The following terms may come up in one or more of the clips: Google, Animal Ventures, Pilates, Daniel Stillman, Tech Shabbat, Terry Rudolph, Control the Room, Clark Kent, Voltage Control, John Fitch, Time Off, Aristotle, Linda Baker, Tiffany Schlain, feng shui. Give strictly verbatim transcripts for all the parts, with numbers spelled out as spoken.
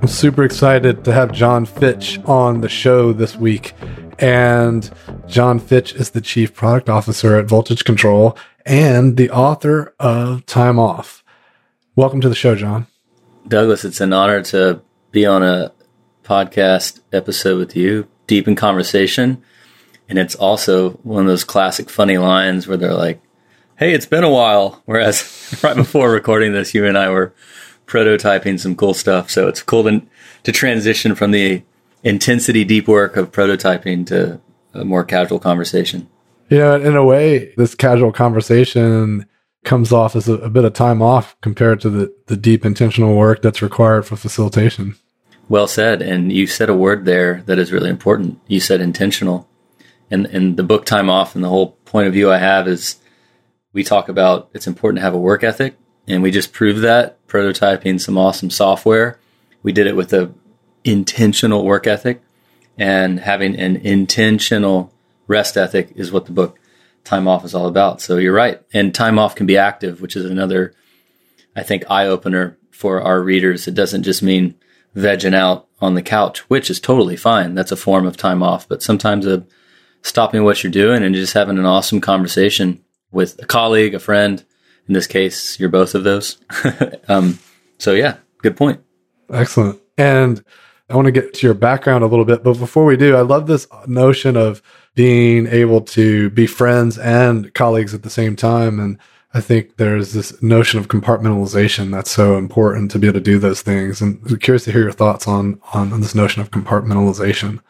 I'm super excited to have John Fitch on the show this week. And John Fitch is the Chief Product Officer at Voltage Control and the author of Time Off. Welcome to the show, John. Douglas, it's an honor to be on a podcast episode with you, deep in conversation. And it's also one of those classic funny lines where they're like, hey, it's been a while. Whereas right before recording this, you and I were prototyping some cool stuff. So it's cool to, to transition from the intensity, deep work of prototyping to a more casual conversation. You know, in a way, this casual conversation comes off as a, a bit of time off compared to the, the deep intentional work that's required for facilitation. Well said. And you said a word there that is really important. You said intentional. And, and the book Time Off, and the whole point of view I have is we talk about it's important to have a work ethic. And we just proved that, prototyping some awesome software. We did it with a intentional work ethic, and having an intentional rest ethic is what the book Time Off is all about. So you're right. And time off can be active, which is another, I think, eye-opener for our readers. It doesn't just mean vegging out on the couch, which is totally fine. That's a form of time off. But sometimes a stopping what you're doing and just having an awesome conversation with a colleague, a friend. In this case, you're both of those. um, so yeah, good point. Excellent. And I want to get to your background a little bit, but before we do, I love this notion of being able to be friends and colleagues at the same time. And I think there's this notion of compartmentalization that's so important to be able to do those things. And I'm curious to hear your thoughts on, on, on this notion of compartmentalization.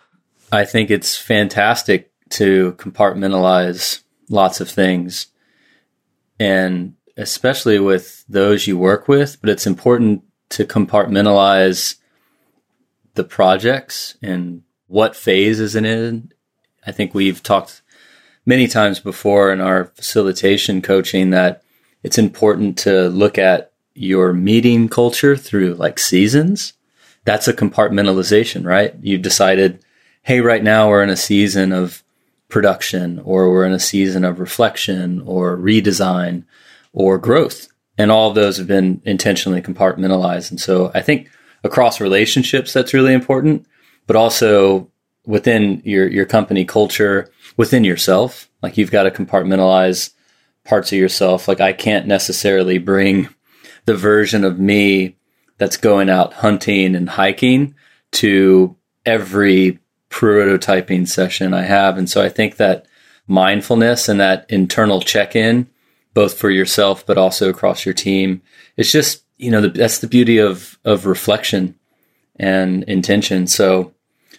I think it's fantastic to compartmentalize lots of things, and especially with those you work with, but it's important to compartmentalize the projects and what phase is it in. I think we've talked many times before in our facilitation coaching that it's important to look at your meeting culture through like seasons. That's a compartmentalization, right? You've decided, hey, right now we're in a season of production, or we're in a season of reflection or redesign or growth. And all of those have been intentionally compartmentalized. And so I think across relationships, that's really important, but also within your, your company culture, within yourself, like you've got to compartmentalize parts of yourself. Like I can't necessarily bring the version of me that's going out hunting and hiking to every prototyping session I have. And so I think that mindfulness and that internal check-in, both for yourself, but also across your team. It's just, you know, the, that's the beauty of, of reflection and intention. So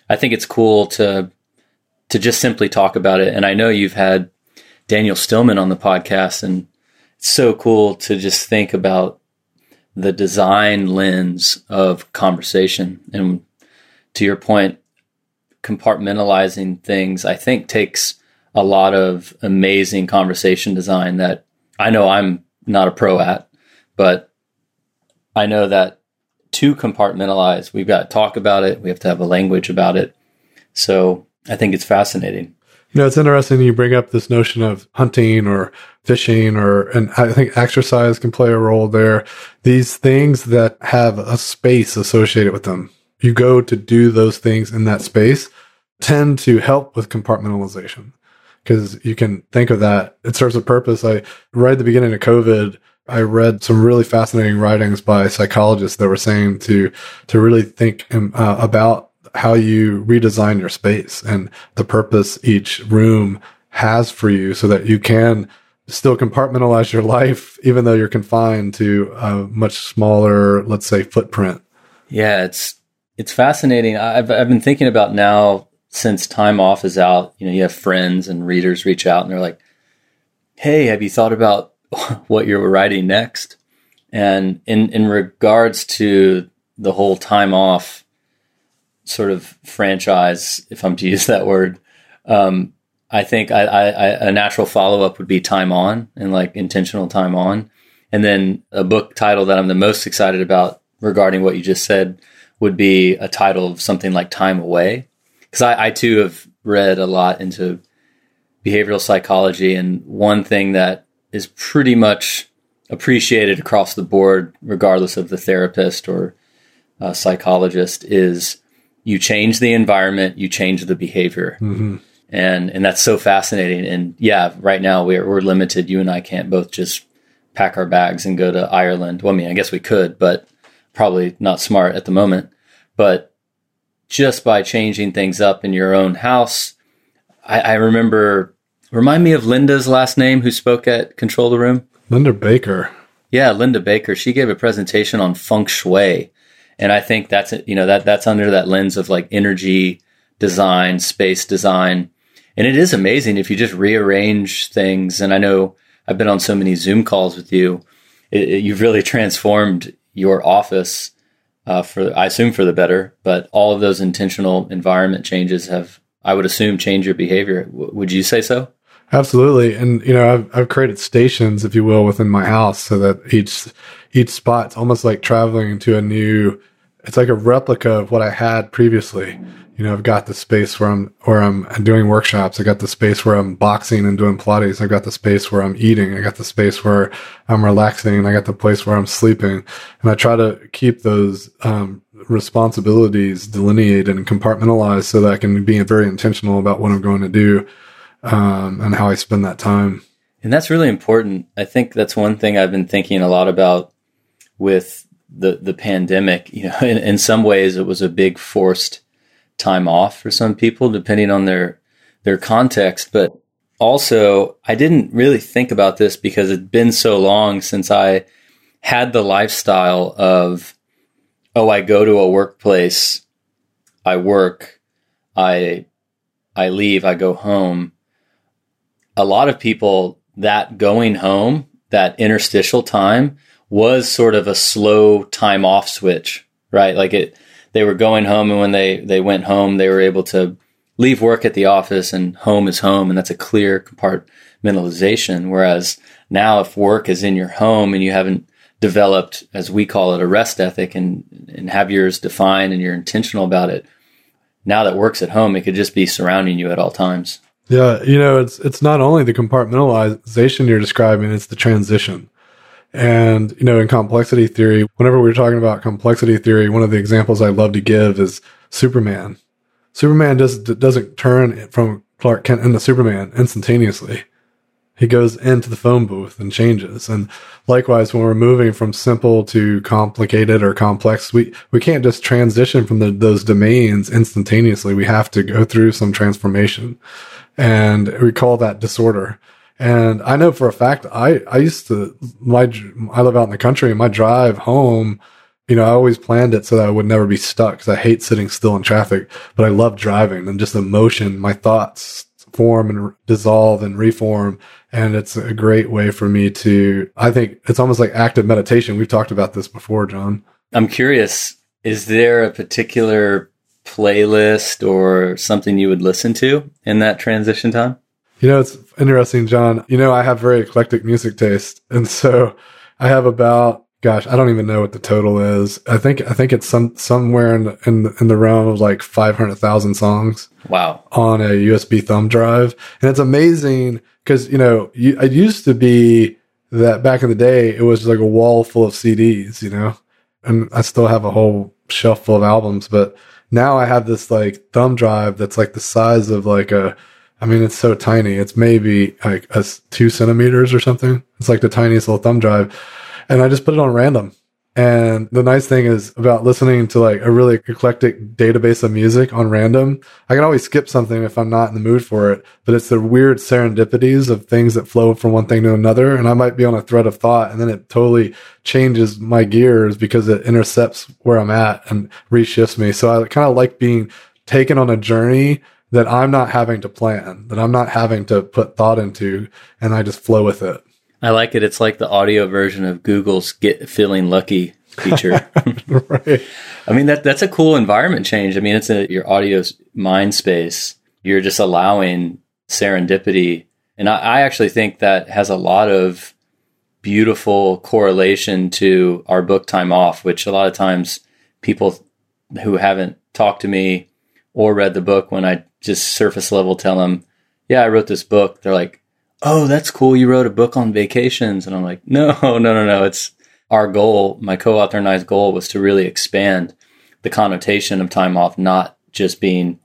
I think it's cool to, to just simply talk about it. And I know you've had Daniel Stillman on the podcast, and it's so cool to just think about the design lens of conversation. And to your point, compartmentalizing things, I think takes a lot of amazing conversation design that I know I'm not a pro at, but I know that to compartmentalize, we've got to talk about it. We have to have a language about it. So I think it's fascinating. You know, it's interesting you bring up this notion of hunting or fishing, or, and I think exercise can play a role there. These things that have a space associated with them, you go to do those things in that space, tend to help with compartmentalization. Because you can think of that. It serves a purpose. I, right at the beginning of COVID, I read some really fascinating writings by psychologists that were saying to to really think um, uh, about how you redesign your space and the purpose each room has for you, so that you can still compartmentalize your life, even though you're confined to a much smaller, let's say, footprint. Yeah, it's it's fascinating. I've I've been thinking about now. Since Time Off is out, you know, you have friends and readers reach out and they're like, hey, have you thought about what you're writing next? And in, in regards to the whole time off sort of franchise, if I'm to use that word, um, I think I, I, I, a natural follow-up would be Time On, and like intentional time on. And then a book title that I'm the most excited about regarding what you just said would be a title of something like Time Away. Because I, I too have read a lot into behavioral psychology. And one thing that is pretty much appreciated across the board, regardless of the therapist or uh, psychologist, is you change the environment, you change the behavior. Mm-hmm. And and that's so fascinating. And yeah, right now we're we're limited. You and I can't both just pack our bags and go to Ireland. Well, I mean, I guess we could, but probably not smart at the moment. But just by changing things up in your own house, I, I remember, remind me of Linda's last name who spoke at Control the Room? Linda Baker. Yeah, Linda Baker. She gave a presentation on feng shui. And I think that's, you know, that that's under that lens of like energy design, space design. And it is amazing if you just rearrange things. And I know I've been on so many Zoom calls with you. It, it, you've really transformed your office uh, for, I assume, for the better. But all of those intentional environment changes have, I would assume, changed your behavior. W- would you say so? Absolutely. And, you know, I've, I've created stations, if you will, within my house so that each, each spot's almost like traveling to a new, it's like a replica of what I had previously. You know, I've got the space where I'm where I'm doing workshops. I got the space where I'm boxing and doing Pilates. I got the space where I'm eating. I got the space where I'm relaxing. And I got the place where I'm sleeping. And I try to keep those um, responsibilities delineated and compartmentalized so that I can be very intentional about what I'm going to do um, and how I spend that time. And that's really important. I think that's one thing I've been thinking a lot about with the the pandemic. You know, in, in some ways, it was a big forced time off for some people, depending on their their context. But also, I didn't really think about this because it's been so long since I had the lifestyle of, oh, I go to a workplace, I work, I I leave, I go home. A lot of people, that going home, that interstitial time, was sort of a slow time off switch, right? Like it They were going home, and when they, they went home, they were able to leave work at the office, and home is home, and that's a clear compartmentalization. Whereas now, if work is in your home and you haven't developed, as we call it, a rest ethic and, and have yours defined and you're intentional about it, now that work's at home, it could just be surrounding you at all times. Yeah, you know, it's it's not only the compartmentalization you're describing, it's the transition. And, you know, in complexity theory, whenever we're talking about complexity theory, one of the examples I love to give is Superman. Superman just doesn't turn from Clark Kent into Superman instantaneously. He goes into the phone booth and changes. And likewise, when we're moving from simple to complicated or complex, we, we can't just transition from the, those domains instantaneously. We have to go through some transformation. And we call that disorder. And I know for a fact, I, I used to, my, I live out in the country, and my drive home, you know, I always planned it so that I would never be stuck because I hate sitting still in traffic, but I love driving and just the motion, my thoughts form and dissolve and reform. And it's a great way for me to, I think it's almost like active meditation. We've talked about this before, John. I'm curious, is there a particular playlist or something you would listen to in that transition time? You know, it's interesting, John. You know, I have very eclectic music taste. And so I have about, gosh, I don't even know what the total is. I think, I think it's some, somewhere in, in, in the realm of like five hundred thousand songs. Wow. On a U S B thumb drive. And it's amazing because, you know, you, it used to be that back in the day, it was like a wall full of C Ds, you know, and I still have a whole shelf full of albums, but now I have this like thumb drive that's like the size of like a, I mean, it's so tiny. It's maybe like a two centimeters or something. It's like the tiniest little thumb drive. And I just put it on random. And the nice thing is about listening to like a really eclectic database of music on random, I can always skip something if I'm not in the mood for it. But it's the weird serendipities of things that flow from one thing to another. And I might be on a thread of thought, and then it totally changes my gears because it intercepts where I'm at and reshifts me. So I kind of like being taken on a journey that I'm not having to plan, that I'm not having to put thought into, and I just flow with it. I like it. It's like the audio version of Google's Get Feeling Lucky. feature. Right. I mean, that that's a cool environment change. I mean, it's a, your audio mind space. You're just allowing serendipity. And I, I actually think that has a lot of beautiful correlation to our book, Time Off, which a lot of times people who haven't talked to me or read the book, when I just surface level tell them, yeah, I wrote this book, they're like, oh, that's cool. You wrote a book on vacations. And I'm like, no, no, no, no. It's our goal. My co-author and I's goal was to really expand the connotation of time off, not just being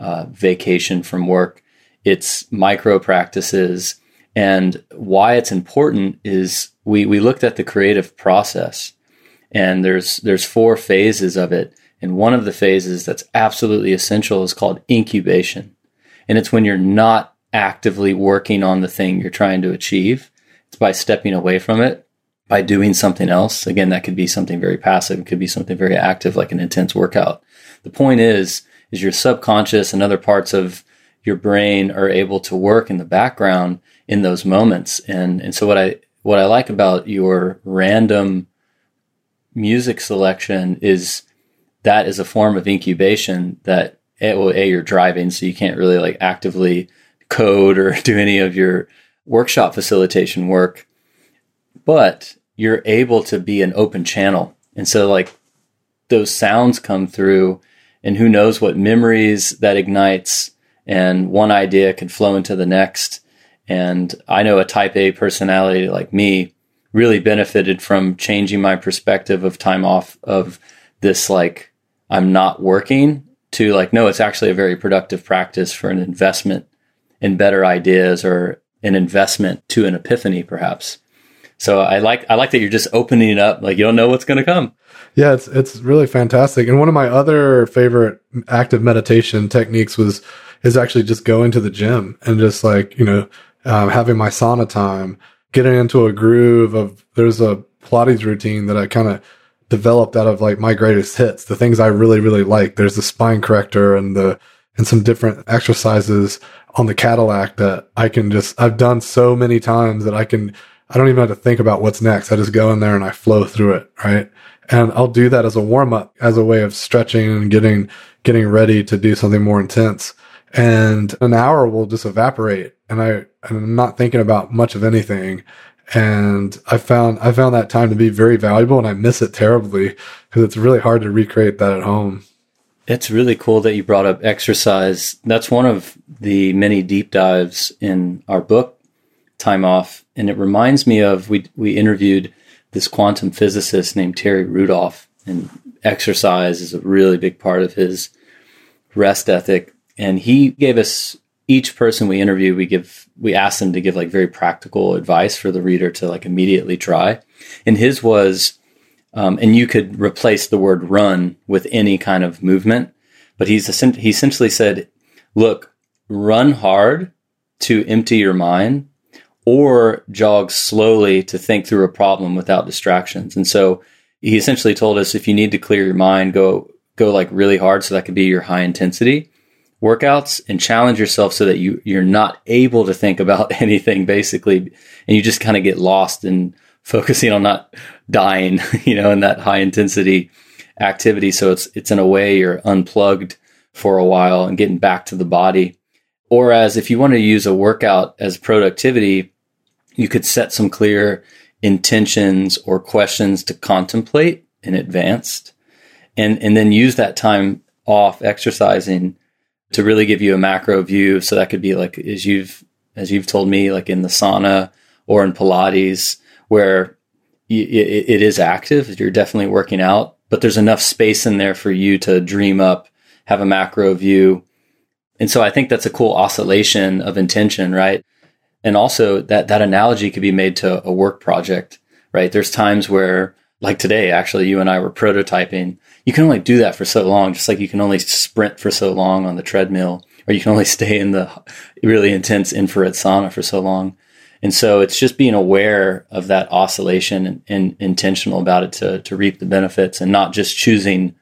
uh, vacation from work. It's micro practices. And why it's important is we, we looked at the creative process, and there's, there's four phases of it. And one of the phases that's absolutely essential is called incubation. And it's when you're not actively working on the thing you're trying to achieve. It's by stepping away from it, by doing something else. Again, that could be something very passive. It could be something very active, like an intense workout. The point is, is your subconscious and other parts of your brain are able to work in the background in those moments. And, and so what I, what I like about your random music selection is that is a form of incubation that, well, A, you're driving, so you can't really like actively code or do any of your workshop facilitation work, but you're able to be an open channel. And so like those sounds come through, and who knows what memories that ignites, and one idea can flow into the next. And I know a type A personality like me really benefited from changing my perspective of time off of this, like, I'm not working, to like, no, it's actually a very productive practice for an investment in better ideas, or an investment to an epiphany, perhaps. So I like I like that you're just opening it up, like you don't know what's going to come. Yeah, it's it's really fantastic. And one of my other favorite active meditation techniques was is actually just going to the gym and just like, you know, um, having my sauna time, getting into a groove of, there's a Pilates routine that I kind of developed out of like my greatest hits, the things I really, really like. There's the spine corrector and the and some different exercises on the Cadillac that I can just, I've done so many times that I can, I don't even have to think about what's next. I just go in there and I flow through it, right? And I'll do that as a warm up, as a way of stretching and getting, getting ready to do something more intense. And an hour will just evaporate, and I, and I'm not thinking about much of anything. And I found, I found that time to be very valuable, and I miss it terribly because it's really hard to recreate that at home. It's really cool that you brought up exercise. That's one of the many deep dives in our book, Time Off. And it reminds me of, we we interviewed this quantum physicist named Terry Rudolph, and exercise is a really big part of his rest ethic. And he gave us, each person we interview, we give, we asked them to give like very practical advice for the reader to like immediately try. And his was, Um, and you could replace the word run with any kind of movement. But he's asim- he essentially said, look, run hard to empty your mind, or jog slowly to think through a problem without distractions. And so he essentially told us, if you need to clear your mind, go go like really hard. So that could be your high intensity workouts, and challenge yourself so that you, you're not able to think about anything basically. And you just kind of get lost in focusing on not dying, you know, in that high intensity activity. So it's, it's in a way you're unplugged for a while and getting back to the body. Or as if you want to use a workout as productivity, you could set some clear intentions or questions to contemplate in advance, and, and then use that time off exercising to really give you a macro view. So that could be like, as you've, as you've told me, like in the sauna or in Pilates, where it is active, you're definitely working out, but there's enough space in there for you to dream up, have a macro view. And so I think that's a cool oscillation of intention, right? And also that, that analogy could be made to a work project, right? There's times where, like today, actually, you and I were prototyping. You can only do that for so long, just like you can only sprint for so long on the treadmill, or you can only stay in the really intense infrared sauna for so long. And so it's just being aware of that oscillation and, and intentional about it to, to reap the benefits, and not just choosing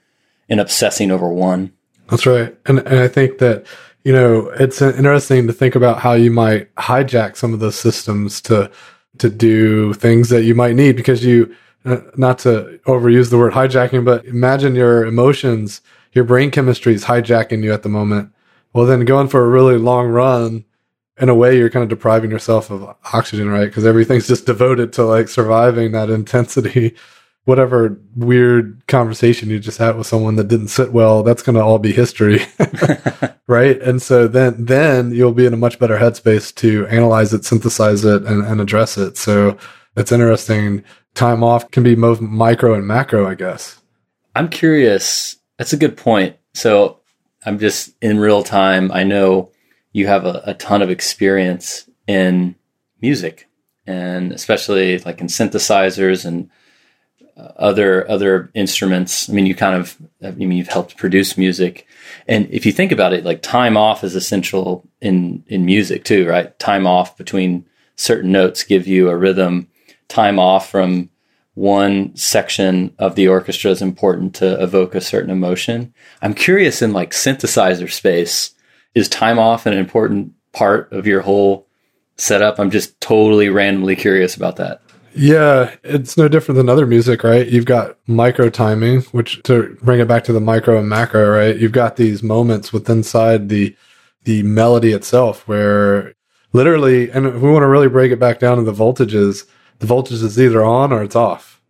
and obsessing over one. That's right. And, and I think that, you know, it's interesting to think about how you might hijack some of those systems to, to do things that you might need, because you uh, not to overuse the word hijacking, but imagine your emotions, your brain chemistry is hijacking you at the moment. Well, then going for a really long run, in a way, you're kind of depriving yourself of oxygen, right? Because everything's just devoted to like surviving that intensity, whatever weird conversation you just had with someone that didn't sit well, that's going to all be history, right? And so then then you'll be in a much better headspace to analyze it, synthesize it, and, and address it. So it's interesting. Time off can be both micro and macro, I guess. I'm curious. That's a good point. So I'm just in real time. I know you have a, a ton of experience in music, and especially like in synthesizers and other other instruments. I mean, you kind of, I mean, you've helped produce music. And if you think about it, like time off is essential in, in music too, right? Time off between certain notes give you a rhythm. Time off from one section of the orchestra is important to evoke a certain emotion. I'm curious, in like synthesizer space, is time off an important part of your whole setup? I'm just totally randomly curious about that. Yeah, it's no different than other music, right? You've got micro timing, which to bring it back to the micro and macro, right? You've got these moments within inside the the melody itself where literally, and if we want to really break it back down to the voltages, the voltage is either on or it's off.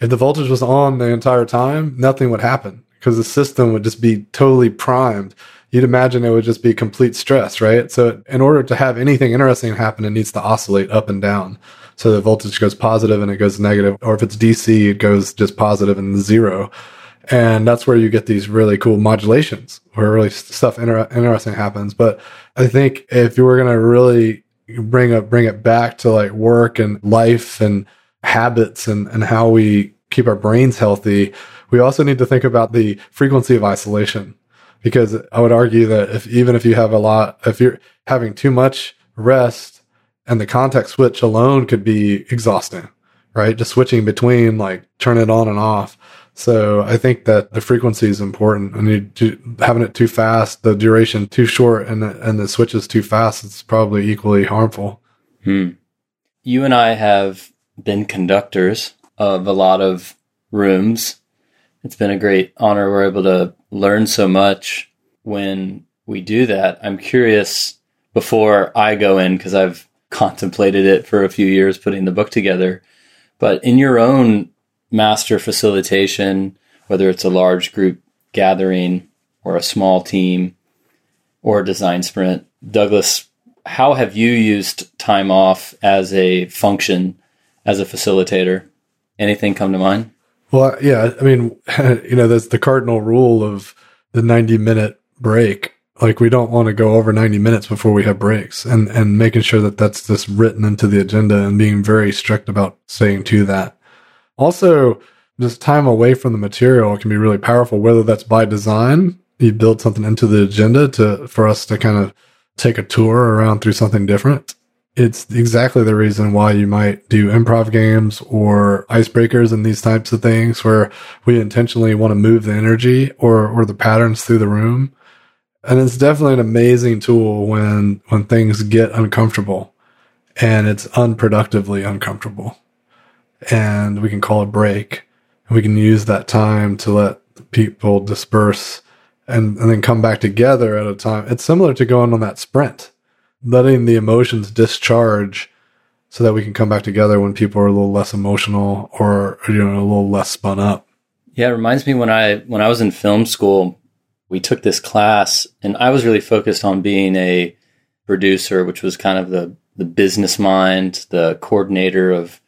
If the voltage was on the entire time, nothing would happen because the system would just be totally primed. You'd imagine it would just be complete stress, right? So in order to have anything interesting happen, it needs to oscillate up and down. So the voltage goes positive and it goes negative. Or if it's D C, it goes just positive and zero. And that's where you get these really cool modulations where really stuff inter- interesting happens. But I think if you were going to really bring up, bring it back to like work and life and habits and, and how we keep our brains healthy, we also need to think about the frequency of isolation. Because I would argue that if even if you have a lot, if you're having too much rest, and the context switch alone could be exhausting, right? Just switching between, like, turn it on and off. So I think that the frequency is important. And you do, having it too fast, the duration too short, and the, and the switches too fast, it's probably equally harmful. Hmm. You and I have been conductors of a lot of rooms. It's been a great honor. We're able to learn so much when we do that. I'm curious, before I go in, because I've contemplated it for a few years putting the book together, but in your own master facilitation, whether it's a large group gathering or a small team or a design sprint, Douglas, how have you used time off as a function, as a facilitator? Anything come to mind? Well, yeah, I mean, you know, that's the cardinal rule of the ninety-minute break. Like, we don't want to go over ninety minutes before we have breaks, and, and making sure that that's just written into the agenda and being very strict about staying to that. Also, just time away from the material can be really powerful, whether that's by design. You build something into the agenda to for us to kind of take a tour around through something different. It's exactly the reason why you might do improv games or icebreakers and these types of things where we intentionally want to move the energy or or the patterns through the room. And it's definitely an amazing tool when when things get uncomfortable, and it's unproductively uncomfortable. And we can call a break, and we can use that time to let people disperse and, and then come back together at a time. It's similar to going on that sprint, letting the emotions discharge so that we can come back together when people are a little less emotional or, you know, a little less spun up. Yeah, it reminds me when I when I was in film school, we took this class, and I was really focused on being a producer, which was kind of the, the business mind, the coordinator of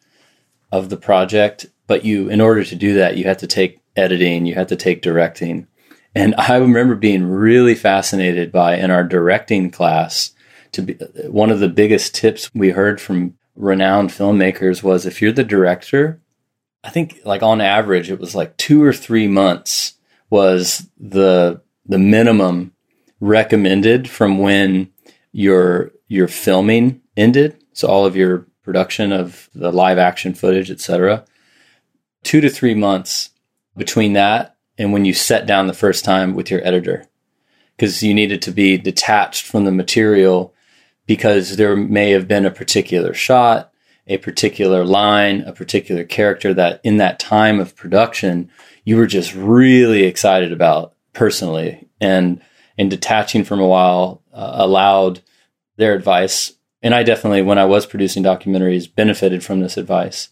of the project. But you, in order to do that, you had to take editing, you had to take directing. And I remember being really fascinated by, in our directing class, to be, one of the biggest tips we heard from renowned filmmakers was, if you're the director, I think like on average it was like two or three months was the the minimum recommended from when your your filming ended, so all of your production of the live action footage, et cetera. Two to three months between that and when you sat down the first time with your editor, because you needed to be detached from the material. Because there may have been a particular shot a particular line, a particular character that in that time of production, you were just really excited about personally, and and detaching from a while uh, allowed their advice. And I definitely, when I was producing documentaries, benefited from this advice,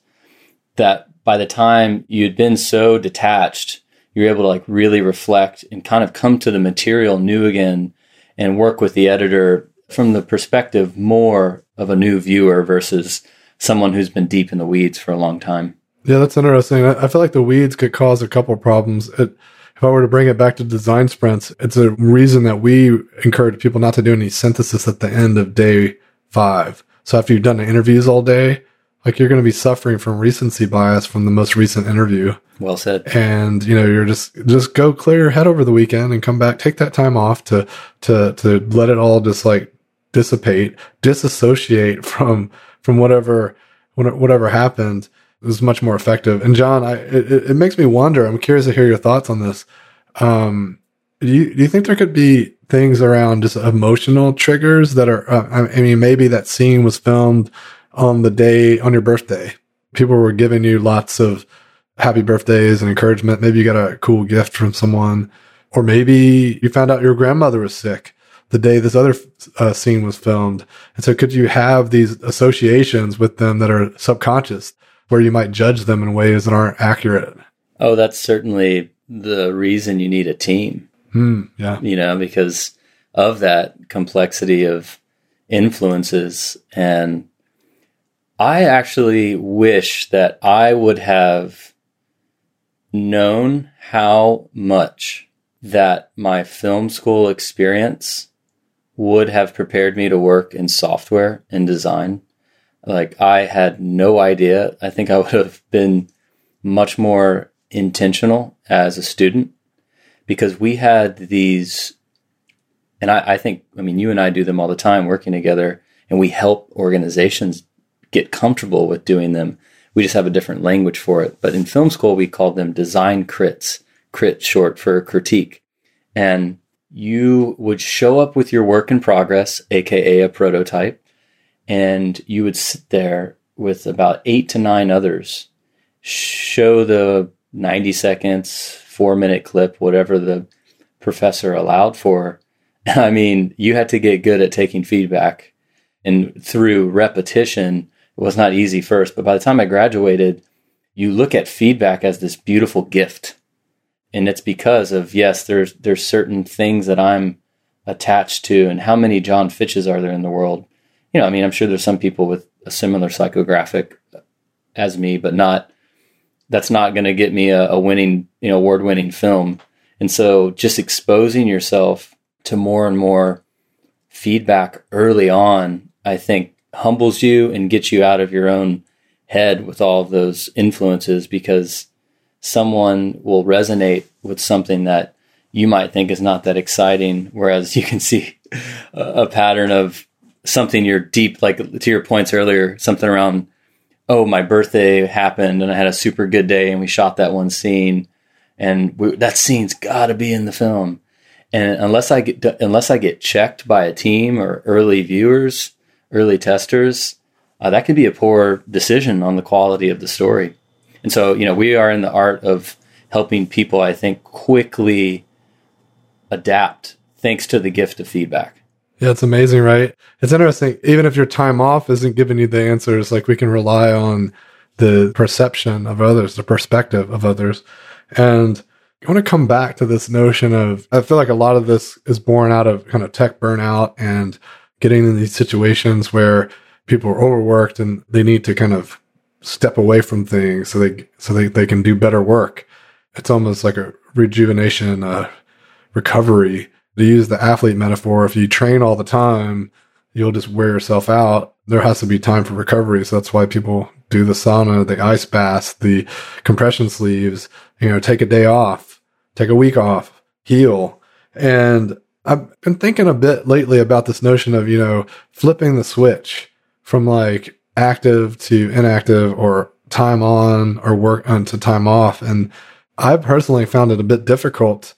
that by the time you'd been so detached, you were able to like really reflect and kind of come to the material new again and work with the editor from the perspective more of a new viewer versus someone who's been deep in the weeds for a long time. Yeah, that's interesting. I, I feel like the weeds could cause a couple problems. It, if I were to bring it back to design sprints, it's a reason that we encourage people not to do any synthesis at the end of day five. So after you've done the interviews all day, like you're going to be suffering from recency bias from the most recent interview. Well said. And you know, you're just just go clear your head over the weekend and come back. Take that time off to to to let it all just like dissipate, disassociate from from whatever whatever happened. It was much more effective. And John, I it, it makes me wonder. I'm curious to hear your thoughts on this. Um, do you do you think there could be things around just emotional triggers that are? Uh, I mean, maybe that scene was filmed on the day on your birthday. People were giving you lots of happy birthdays and encouragement. Maybe you got a cool gift from someone, or maybe you found out your grandmother was sick the day this other uh, scene was filmed. And so could you have these associations with them that are subconscious where you might judge them in ways that aren't accurate? Oh, that's certainly the reason you need a team. Mm, yeah. You know, because of that complexity of influences. And I actually wish that I would have known how much that my film school experience would have prepared me to work in software and design. Like, I had no idea. I think I would have been much more intentional as a student, because we had these, and I, I think, I mean, you and I do them all the time working together, and we help organizations get comfortable with doing them. We just have a different language for it. But in film school, we called them design crits, crit short for critique. And you would show up with your work in progress, A K A a prototype, and you would sit there with about eight to nine others, show the ninety seconds, four minute clip, whatever the professor allowed for. I mean, you had to get good at taking feedback, and through repetition, was not easy first, but by the time I graduated, you look at feedback as this beautiful gift. And it's because of, yes, there's there's certain things that I'm attached to, and how many John Fitches are there in the world? You know, I mean, I'm sure there's some people with a similar psychographic as me, but not, that's not going to get me a, a winning, you know, award-winning film. And so just exposing yourself to more and more feedback early on, I think, humbles you and gets you out of your own head with all of those influences, because someone will resonate with something that you might think is not that exciting, whereas you can see a, a pattern of something you're deep, like to your points earlier, something around, oh, my birthday happened and I had a super good day and we shot that one scene, and we, that scene's got to be in the film. And unless I get unless I get checked by a team or early viewers, early testers, uh, that could be a poor decision on the quality of the story. And so, you know, we are in the art of helping people, I think, quickly adapt thanks to the gift of feedback. Yeah, it's amazing, right? It's interesting. Even if your time off isn't giving you the answers, like, we can rely on the perception of others, the perspective of others. And I want to come back to this notion of, I feel like a lot of this is born out of kind of tech burnout and getting in these situations where people are overworked and they need to kind of step away from things so they so they, they can do better work. It's almost like a rejuvenation, uh, recovery. To use the athlete metaphor, if you train all the time, you'll just wear yourself out. There has to be time for recovery. So that's why people do the sauna, the ice baths, the compression sleeves, you know, take a day off, take a week off, heal. And I've been thinking a bit lately about this notion of, you know, flipping the switch from like active to inactive, or time on or work on to time off. And I personally found it a bit difficult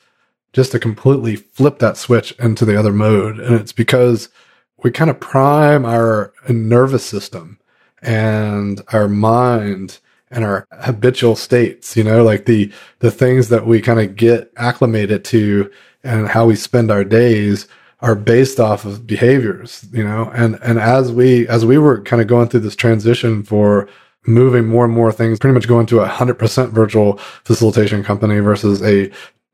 just to completely flip that switch into the other mode. And it's because we kind of prime our nervous system and our mind and our habitual states, you know, like the, the things that we kind of get acclimated to and how we spend our days are based off of behaviors, you know, and, and as we, as we were kind of going through this transition for moving more and more things, pretty much going to a hundred percent virtual facilitation company versus a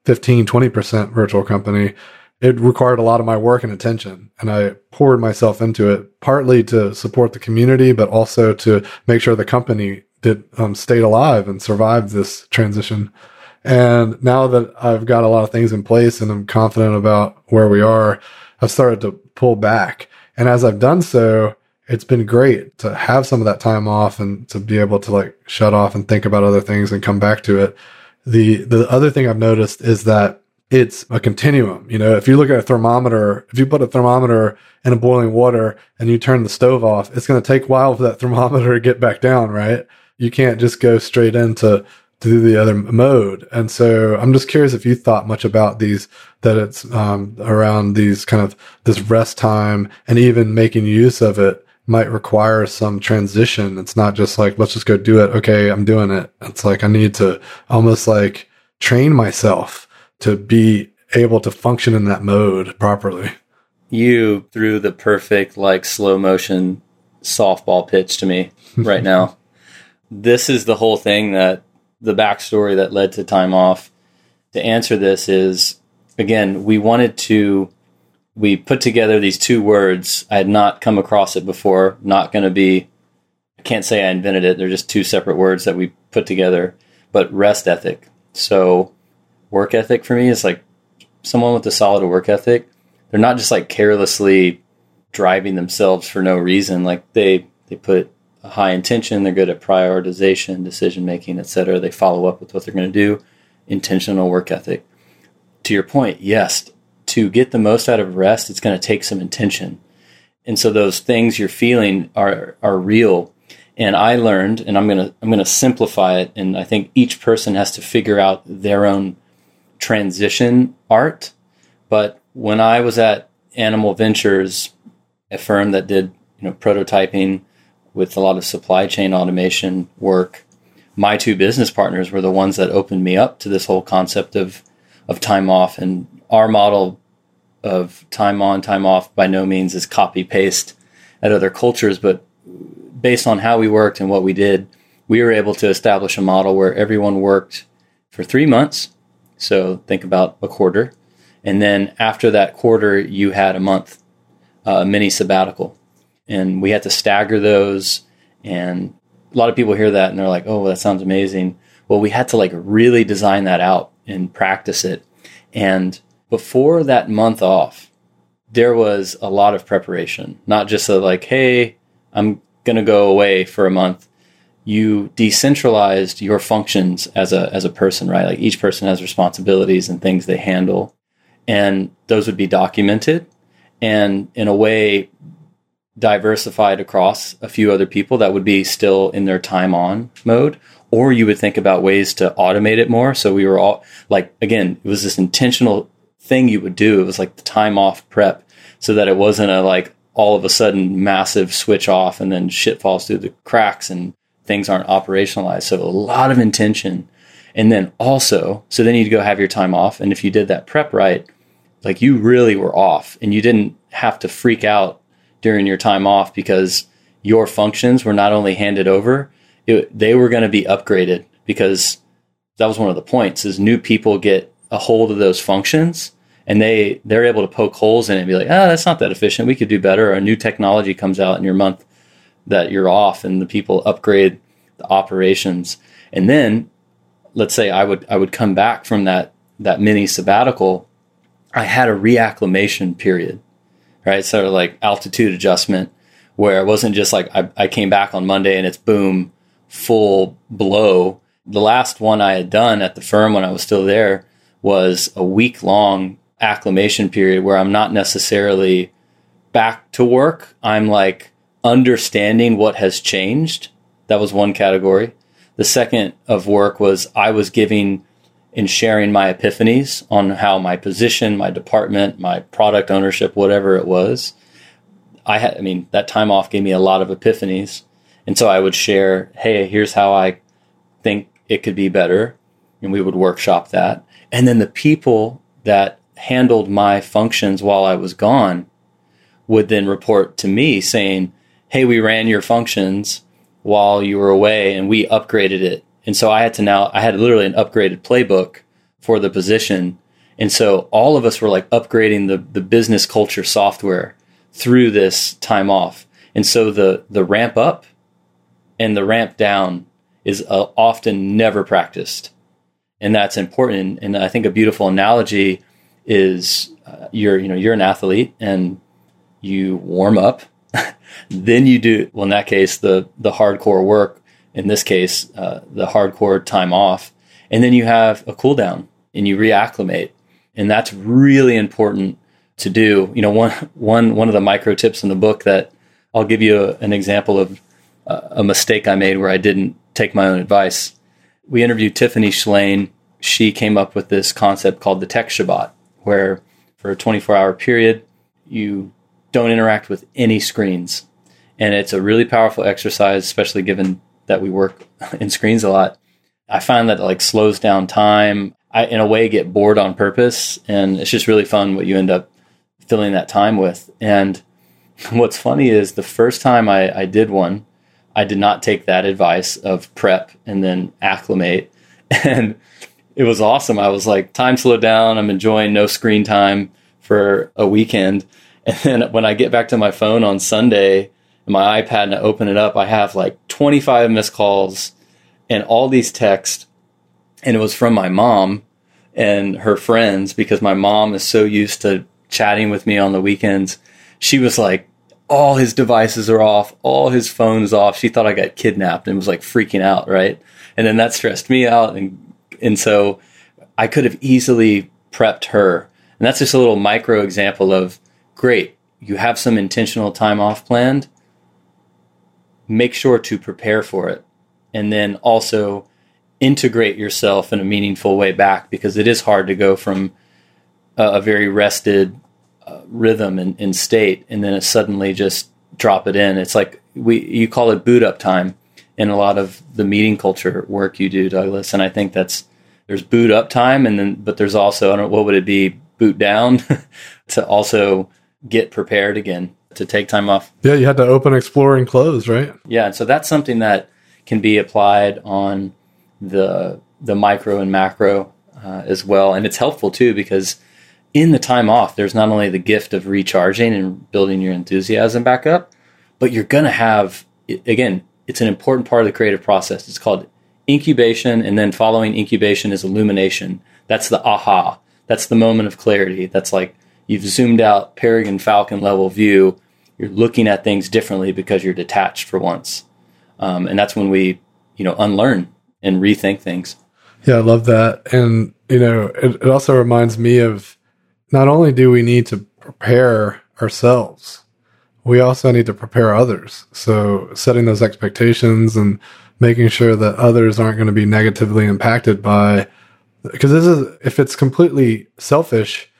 fifteen, twenty percent virtual company, it required a lot of my work and attention, and I poured myself into it, partly to support the community, but also to make sure the company did um, stayed alive and survived this transition. And now that I've got a lot of things in place and I'm confident about where we are, I've started to pull back. And as I've done so, it's been great to have some of that time off and to be able to like shut off and think about other things and come back to it. The, the other thing I've noticed is that it's a continuum. You know, if you look at a thermometer, if you put a thermometer in a boiling water and you turn the stove off, it's going to take a while for that thermometer to get back down, right? You can't just go straight into to the other mode. And so I'm just curious if you thought much about these, that it's um, around these kind of this rest time, and even making use of it might require some transition. It's not just like, let's just go do it. Okay, I'm doing it. It's like, I need to almost like train myself to be able to function in that mode properly. You threw the perfect like slow motion softball pitch to me right now. This is the whole thing that the backstory that led to Time Off. To answer this is, again, we wanted to, we put together these two words. I had not come across it before. Not going to be, I can't say I invented it. They're just two separate words that we put together, but rest ethic. So work ethic for me is like someone with a solid work ethic. They're not just like carelessly driving themselves for no reason. Like they, they put a high intention. They're good at prioritization, decision making, et cetera. They follow up with what they're going to do. Intentional work ethic. To your point, yes, to get the most out of rest, it's going to take some intention. And so those things you're feeling are are real. And I learned, and I'm gonna I'm gonna simplify it. And I think each person has to figure out their own transition art. But when I was at Animal Ventures, a firm that did, you know, prototyping with a lot of supply chain automation work, my two business partners were the ones that opened me up to this whole concept of of time off. And our model of time on, time off by no means is copy paste at other cultures, but based on how we worked and what we did, we were able to establish a model where everyone worked for three months. So think about a quarter. And then after that quarter, you had a month, a mini sabbatical. And we had to stagger those. And a lot of people hear that and they're like, oh, that sounds amazing. Well, we had to like really design that out and practice it. And before that month off, there was a lot of preparation, not just a like, hey, I'm going to go away for a month. You decentralized your functions as a as a person, right? Like each person has responsibilities and things they handle, and those would be documented and in a way diversified across a few other people that would be still in their time on mode. Or you would think about ways to automate it more. So we were all like, again, it was this intentional thing you would do. It was like the time off prep, so that it wasn't a like all of a sudden massive switch off and then shit falls through the cracks and things aren't operationalized. So a lot of intention. And then also, so then you'd go have your time off. And if you did that prep right, like you really were off and you didn't have to freak out during your time off because your functions were not only handed over, it, they were going to be upgraded, because that was one of the points is new people get a hold of those functions and they, they're able to poke holes in it and be like, oh, that's not that efficient. We could do better. Or a new technology comes out in your month that you're off and the people upgrade the operations. And then let's say I would, I would come back from that, that mini sabbatical. I had a reacclimation period, right? Sort of like altitude adjustment, where it wasn't just like I, I came back on Monday and it's boom, full blow. The last one I had done at the firm when I was still there was a week long acclimation period where I'm not necessarily back to work. I'm like understanding what has changed. That was one category. The second of work was I was giving and sharing my epiphanies on how my position, my department, my product ownership, whatever it was. I had, I mean, that time off gave me a lot of epiphanies. And so I would share, hey, here's how I think it could be better. And we would workshop that. And then the people that handled my functions while I was gone would then report to me saying, hey, we ran your functions while you were away and we upgraded it. And so I had to now, I had literally an upgraded playbook for the position. And so all of us were like upgrading the, the business culture software through this time off. And so the, the ramp up and the ramp down is uh, often never practiced. And that's important. And I think a beautiful analogy is uh, you're, you know, you're an athlete and you warm up, then you do, well, in that case, the, the hardcore work, in this case, uh, the hardcore time off, and then you have a cool down and you reacclimate. And that's really important to do. You know, one, one, one of the micro tips in the book that I'll give you a, an example of uh, a mistake I made where I didn't take my own advice. We interviewed Tiffany Schlain. She came up with this concept called the Tech Shabbat, where for a twenty-four hour period, you don't interact with any screens. And it's a really powerful exercise, especially given that we work in screens a lot. I find that it like slows down time. I, in a way, get bored on purpose. And it's just really fun what you end up filling that time with. And what's funny is the first time I, I did one, I did not take that advice of prep and then acclimate. And it was awesome. I was like, time slowed down. I'm enjoying no screen time for a weekend. And then when I get back to my phone on Sunday and my iPad and I open it up, I have like twenty-five missed calls and all these texts. And it was from my mom and her friends, because my mom is so used to chatting with me on the weekends. She was like, all his devices are off. All his phone is off. She thought I got kidnapped and was like freaking out, right? And then that stressed me out. And, and so I could have easily prepped her. And that's just a little micro example of, great, you have some intentional time off planned. Make sure to prepare for it. And then also integrate yourself in a meaningful way back, because it is hard to go from a, a very rested Uh, rhythm and, and state, and then it suddenly just drop it in. It's like we you call it boot up time in a lot of the meeting culture work you do, Douglas. And I think that's there's boot up time, and then but there's also I don't know, what would it be, boot down to also get prepared again to take time off. Yeah, you had to open, explore, and close, right? Yeah, and so that's something that can be applied on the the micro and macro uh, as well, and it's helpful too because. In the time off, there's not only the gift of recharging and building your enthusiasm back up, but you're going to have, again, it's an important part of the creative process. It's called incubation, and then following incubation is illumination. That's the aha. That's the moment of clarity. That's like you've zoomed out, peregrine falcon level view. You're looking at things differently because you're detached for once. Um, and that's when we, you know, unlearn and rethink things. Yeah, I love that. And, you know, it, it also reminds me of, not only do we need to prepare ourselves, we also need to prepare others. So setting those expectations and making sure that others aren't going to be negatively impacted by, because this is, if it's completely selfish,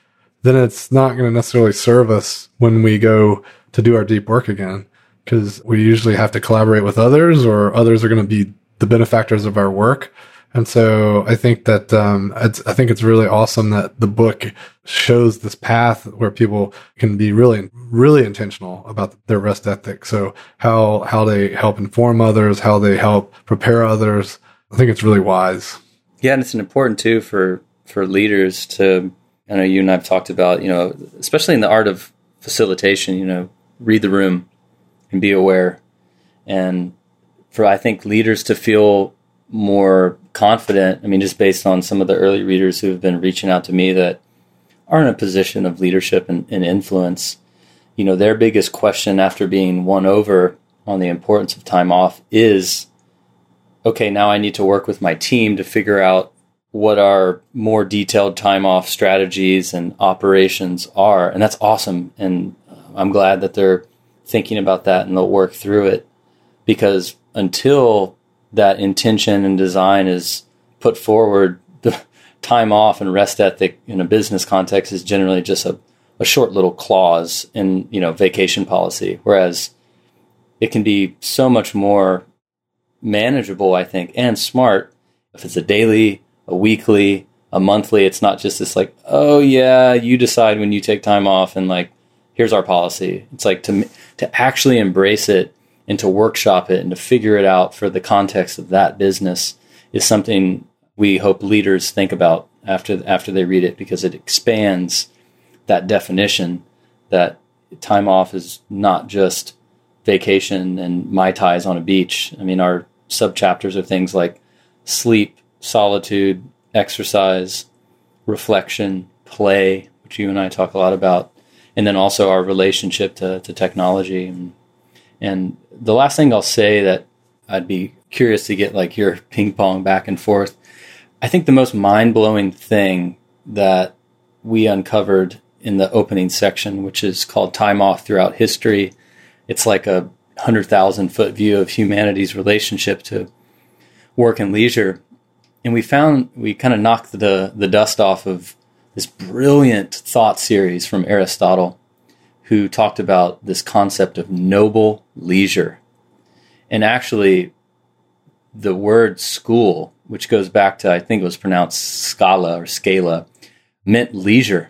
then it's not going to necessarily serve us when we go to do our deep work again, because we usually have to collaborate with others or others are going to be the benefactors of our work. And so I think that um, it's, I think it's really awesome that the book shows this path where people can be really, really intentional about their rest ethic. So how how they help inform others, how they help prepare others. I think it's really wise. Yeah, and it's important too for for leaders to. I know you and I've talked about, you know, especially in the art of facilitation. You know, read the room and be aware, and for I think leaders to feel more confident. I mean, just based on some of the early readers who have been reaching out to me that are in a position of leadership and, and influence, you know, their biggest question after being won over on the importance of time off is, okay, now I need to work with my team to figure out what our more detailed time off strategies and operations are. And that's awesome. And I'm glad that they're thinking about that and they'll work through it, because until that intention and design is put forward, the time off and rest ethic in a business context is generally just a, a short little clause in, you know, vacation policy. Whereas it can be so much more manageable, I think, and smart if it's a daily, a weekly, a monthly. It's not just this like, oh yeah, you decide when you take time off and like, here's our policy. It's like to to actually embrace it and to workshop it and to figure it out for the context of that business is something we hope leaders think about after after they read it, because it expands that definition that time off is not just vacation and Mai Tais on a beach. I mean, our subchapters are things like sleep, solitude, exercise, reflection, play, which you and I talk a lot about. And then also our relationship to, to technology. And, and the last thing I'll say that I'd be curious to get like your ping pong back and forth. I think the most mind-blowing thing that we uncovered in the opening section, which is called Time Off Throughout History, it's like a one hundred thousand foot view of humanity's relationship to work and leisure. And we found, we kind of knocked the, the dust off of this brilliant thought series from Aristotle, who talked about this concept of noble leisure. And actually, the word school, which goes back to, I think it was pronounced scala or scala, meant leisure.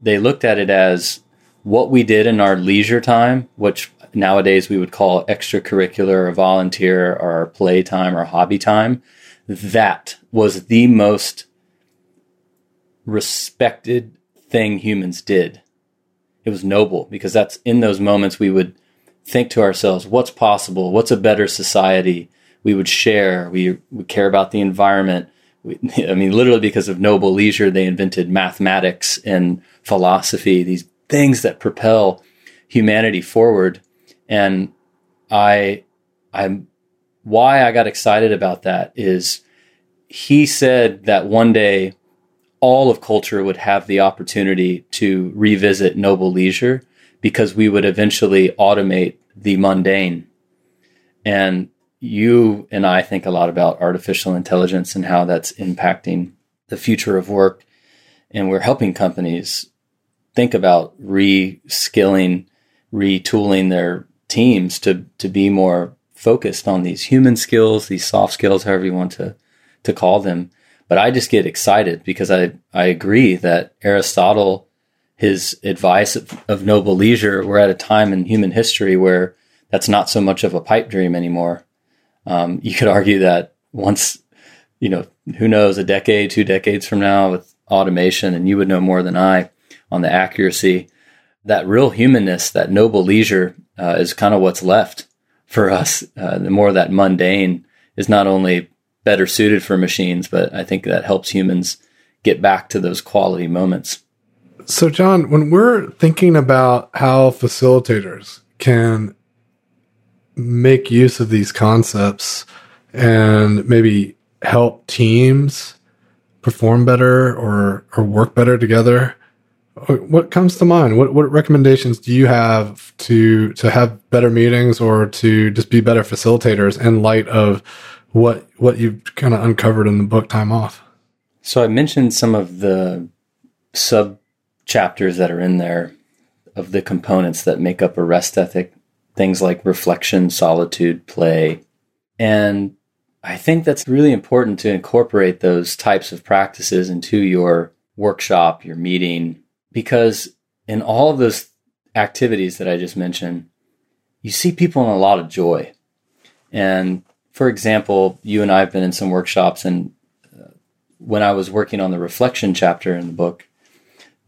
They looked at it as what we did in our leisure time, which nowadays we would call extracurricular or volunteer or play time or hobby time. That was the most respected thing humans did. It was noble, because that's in those moments we would think to ourselves, what's possible? What's a better society? We would share. We would care about the environment. We, I mean, literally because of noble leisure, they invented mathematics and philosophy, these things that propel humanity forward. And I, I'm, why I got excited about that is he said that one day all of culture would have the opportunity to revisit noble leisure, because we would eventually automate the mundane. And you and I think a lot about artificial intelligence and how that's impacting the future of work. And we're helping companies think about re-skilling, retooling their teams to, to be more focused on these human skills, these soft skills, however you want to, to call them. But I just get excited because I, I agree that Aristotle, his advice of, of noble leisure, we're at a time in human history where that's not so much of a pipe dream anymore. Um, you could argue that once, you know, who knows, a decade, two decades from now with automation, and you would know more than I on the accuracy, that real humanness, that noble leisure uh, is kind of what's left for us. Uh, the more that mundane is not only better suited for machines, but I think that helps humans get back to those quality moments. So, John, when we're thinking about how facilitators can make use of these concepts and maybe help teams perform better or, or work better together, what comes to mind? What what recommendations do you have to to have better meetings or to just be better facilitators in light of what what you've kind of uncovered in the book, Time Off? So I mentioned some of the sub-chapters that are in there of the components that make up a rest ethic, things like reflection, solitude, play. And I think that's really important to incorporate those types of practices into your workshop, your meeting, because in all of those activities that I just mentioned, you see people in a lot of joy. And for example, you and I have been in some workshops, and uh, when I was working on the reflection chapter in the book,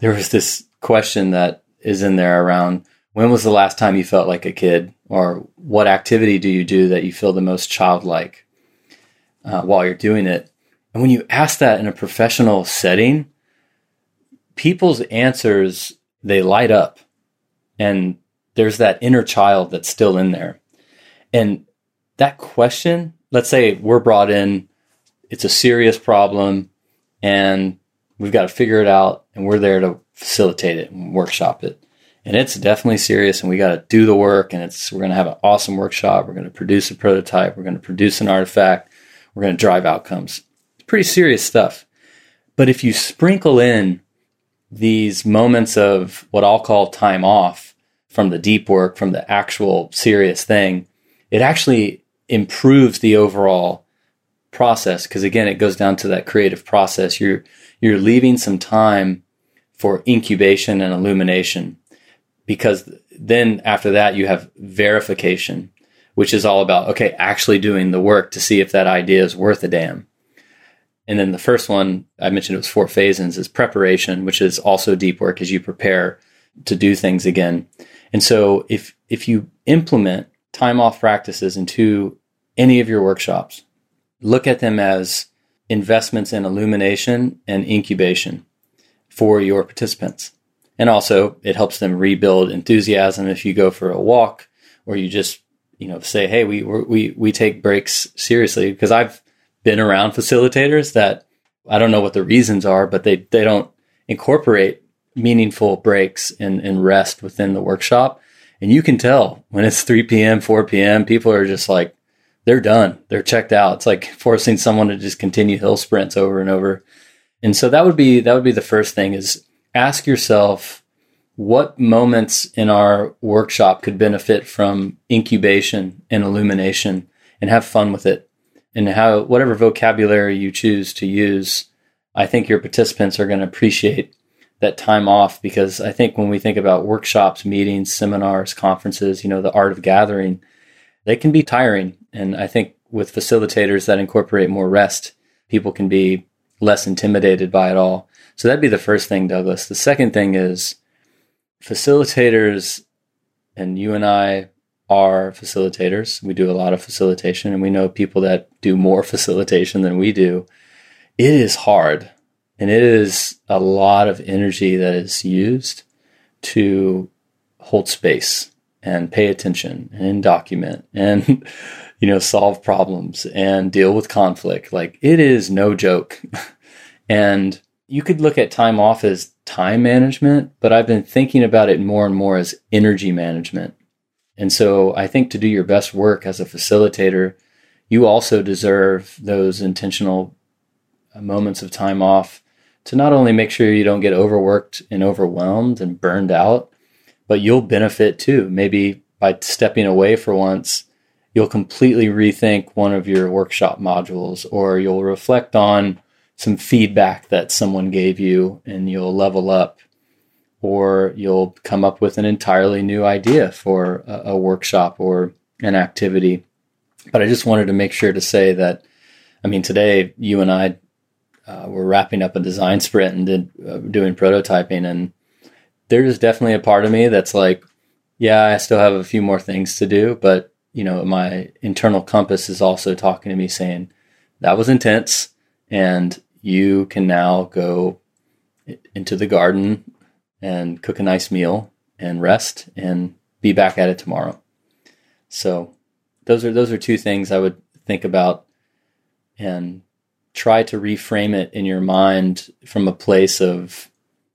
there was this question that is in there around, when was the last time you felt like a kid? Or what activity do you do that you feel the most childlike uh, while you're doing it? And when you ask that in a professional setting, people's answers, they light up. And there's that inner child that's still in there. And that question, let's say we're brought in, it's a serious problem, and we've got to figure it out, and we're there to facilitate it and workshop it. And it's definitely serious, and we got to do the work, and it's we're going to have an awesome workshop. We're going to produce a prototype. We're going to produce an artifact. We're going to drive outcomes. It's pretty serious stuff. But if you sprinkle in these moments of what I'll call time off from the deep work, from the actual serious thing, it actually improves the overall process, because again, it goes down to that creative process. You're you're leaving some time for incubation and illumination, because then after that you have verification, which is all about, okay, actually doing the work to see if that idea is worth a damn. And then the first one, I mentioned it was four phases, is preparation, which is also deep work as you prepare to do things again. And so if if you implement time off practices into any of your workshops, look at them as investments in illumination and incubation for your participants. And also it helps them rebuild enthusiasm. If you go for a walk, or you just, you know, say, hey, we we we take breaks seriously, because I've been around facilitators that I don't know what the reasons are, but they, they don't incorporate meaningful breaks and, and rest within the workshop. And you can tell when it's three p.m., four p.m., people are just like, they're done. They're checked out. It's like forcing someone to just continue hill sprints over and over. And so that would be, that would be the first thing, is ask yourself what moments in our workshop could benefit from incubation and illumination, and have fun with it. And how, whatever vocabulary you choose to use, I think your participants are going to appreciate that time off, because I think when we think about workshops, meetings, seminars, conferences, you know, the art of gathering, they can be tiring. And I think with facilitators that incorporate more rest, people can be less intimidated by it all. So that'd be the first thing, Douglas. The second thing is, facilitators, and you and I are facilitators. We do a lot of facilitation, and we know people that do more facilitation than we do. It is hard, and it is a lot of energy that is used to hold space and pay attention and document and, you know, solve problems and deal with conflict. Like, it is no joke. And you could look at time off as time management, but I've been thinking about it more and more as energy management. And so I think to do your best work as a facilitator, you also deserve those intentional moments of time off to not only make sure you don't get overworked and overwhelmed and burned out, but you'll benefit too. Maybe by stepping away for once, you'll completely rethink one of your workshop modules, or you'll reflect on some feedback that someone gave you, and you'll level up. Or you'll come up with an entirely new idea for a, a workshop or an activity. But I just wanted to make sure to say that, I mean, today you and I uh, were wrapping up a design sprint and did, uh, doing prototyping. And there's definitely a part of me that's like, yeah, I still have a few more things to do. But, you know, my internal compass is also talking to me saying, that was intense, and you can now go into the garden and cook a nice meal and rest and be back at it tomorrow. So those are those are two things I would think about, and try to reframe it in your mind from a place of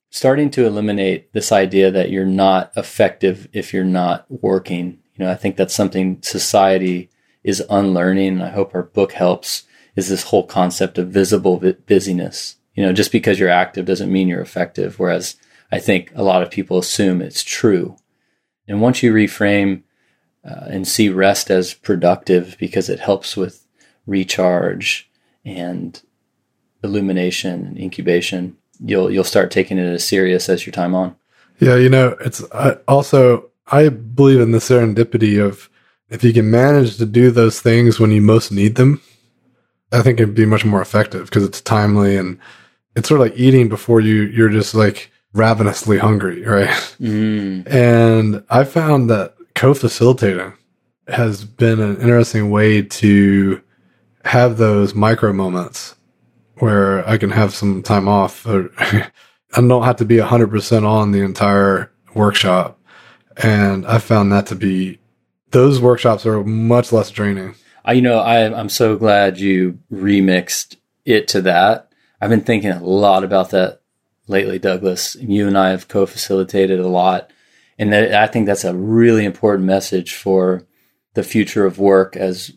starting to eliminate this idea that you're not effective if you're not working. You know, I think that's something society is unlearning, and I hope our book helps, is this whole concept of visible vi- busyness. You know, just because you're active doesn't mean you're effective, whereas I think a lot of people assume it's true. And once you reframe uh, and see rest as productive, because it helps with recharge and illumination and incubation, you'll you'll start taking it as serious as your time on. Yeah, you know, it's I also, I believe in the serendipity of, if you can manage to do those things when you most need them, I think it'd be much more effective, because it's timely, and it's sort of like eating before you you're just like ravenously hungry, right? Mm. And I found that co-facilitating has been an interesting way to have those micro moments where I can have some time off. I don't have to be one hundred percent on the entire workshop. And I found that to be, those workshops are much less draining. I, you know, I, I'm so glad you remixed it to that. I've been thinking a lot about that lately, Douglas. You and I have co-facilitated a lot, and that, I think that's a really important message for the future of work as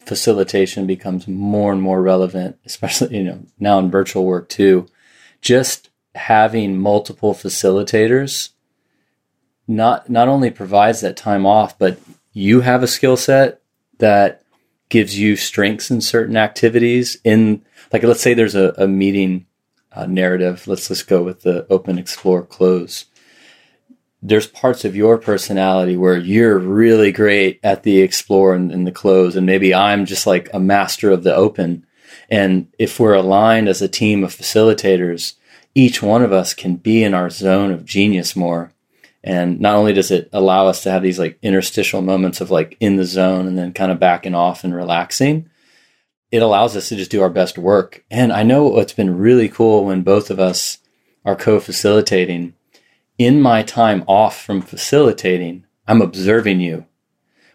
facilitation becomes more and more relevant, especially, you know, now in virtual work too. Just having multiple facilitators not not only provides that time off, but you have a skill set that gives you strengths in certain activities. In like, let's say there's a, a meeting uh, narrative. Let's just go with the open, explore, close. There's parts of your personality where you're really great at the explore and, and the close. And maybe I'm just like a master of the open. And if we're aligned as a team of facilitators, each one of us can be in our zone of genius more. And not only does it allow us to have these like interstitial moments of like in the zone and then kind of backing off and relaxing, it allows us to just do our best work. And I know what's been really cool when both of us are co-facilitating, in my time off from facilitating, I'm observing you,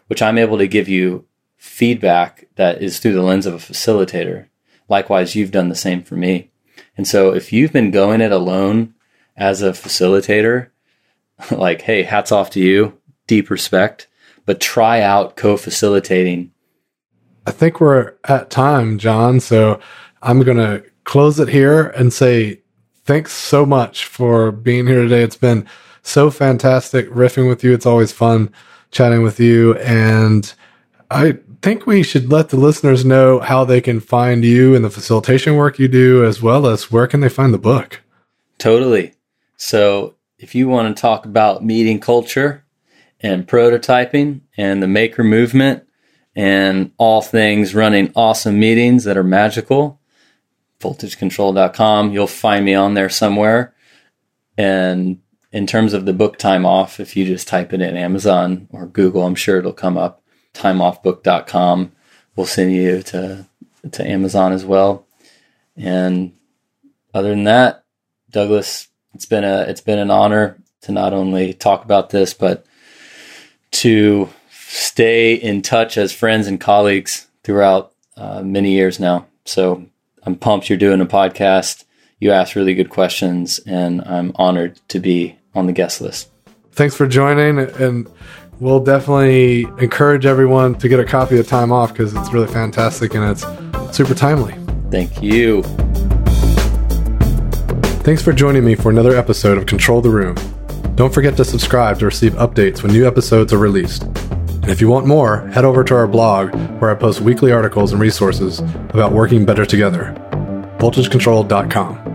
which I'm able to give you feedback that is through the lens of a facilitator. Likewise, you've done the same for me. And so if you've been going it alone as a facilitator, like, hey, hats off to you, deep respect, but try out co-facilitating. I think we're at time, John. So I'm going to close it here and say thanks so much for being here today. It's been so fantastic riffing with you. It's always fun chatting with you. And I think we should let the listeners know how they can find you and the facilitation work you do, as well as where can they find the book. Totally. So if you want to talk about meeting culture and prototyping and the maker movement and all things running awesome meetings that are magical, voltage control dot com, you'll find me on there somewhere. And in terms of the book Time Off, if you just type it in Amazon or Google, I'm sure it'll come up. time off book dot com will send you to, to Amazon as well. And other than that, Douglas, It's been a it's been an honor to not only talk about this, but to stay in touch as friends and colleagues throughout uh, many years now. So I'm pumped you're doing a podcast. You asked really good questions, and I'm honored to be on the guest list. Thanks for joining, and we'll definitely encourage everyone to get a copy of Time Off because it's really fantastic and it's super timely. Thank you. Thanks for joining me for another episode of Control the Room. Don't forget to subscribe to receive updates when new episodes are released. And if you want more, head over to our blog where I post weekly articles and resources about working better together. voltage control dot com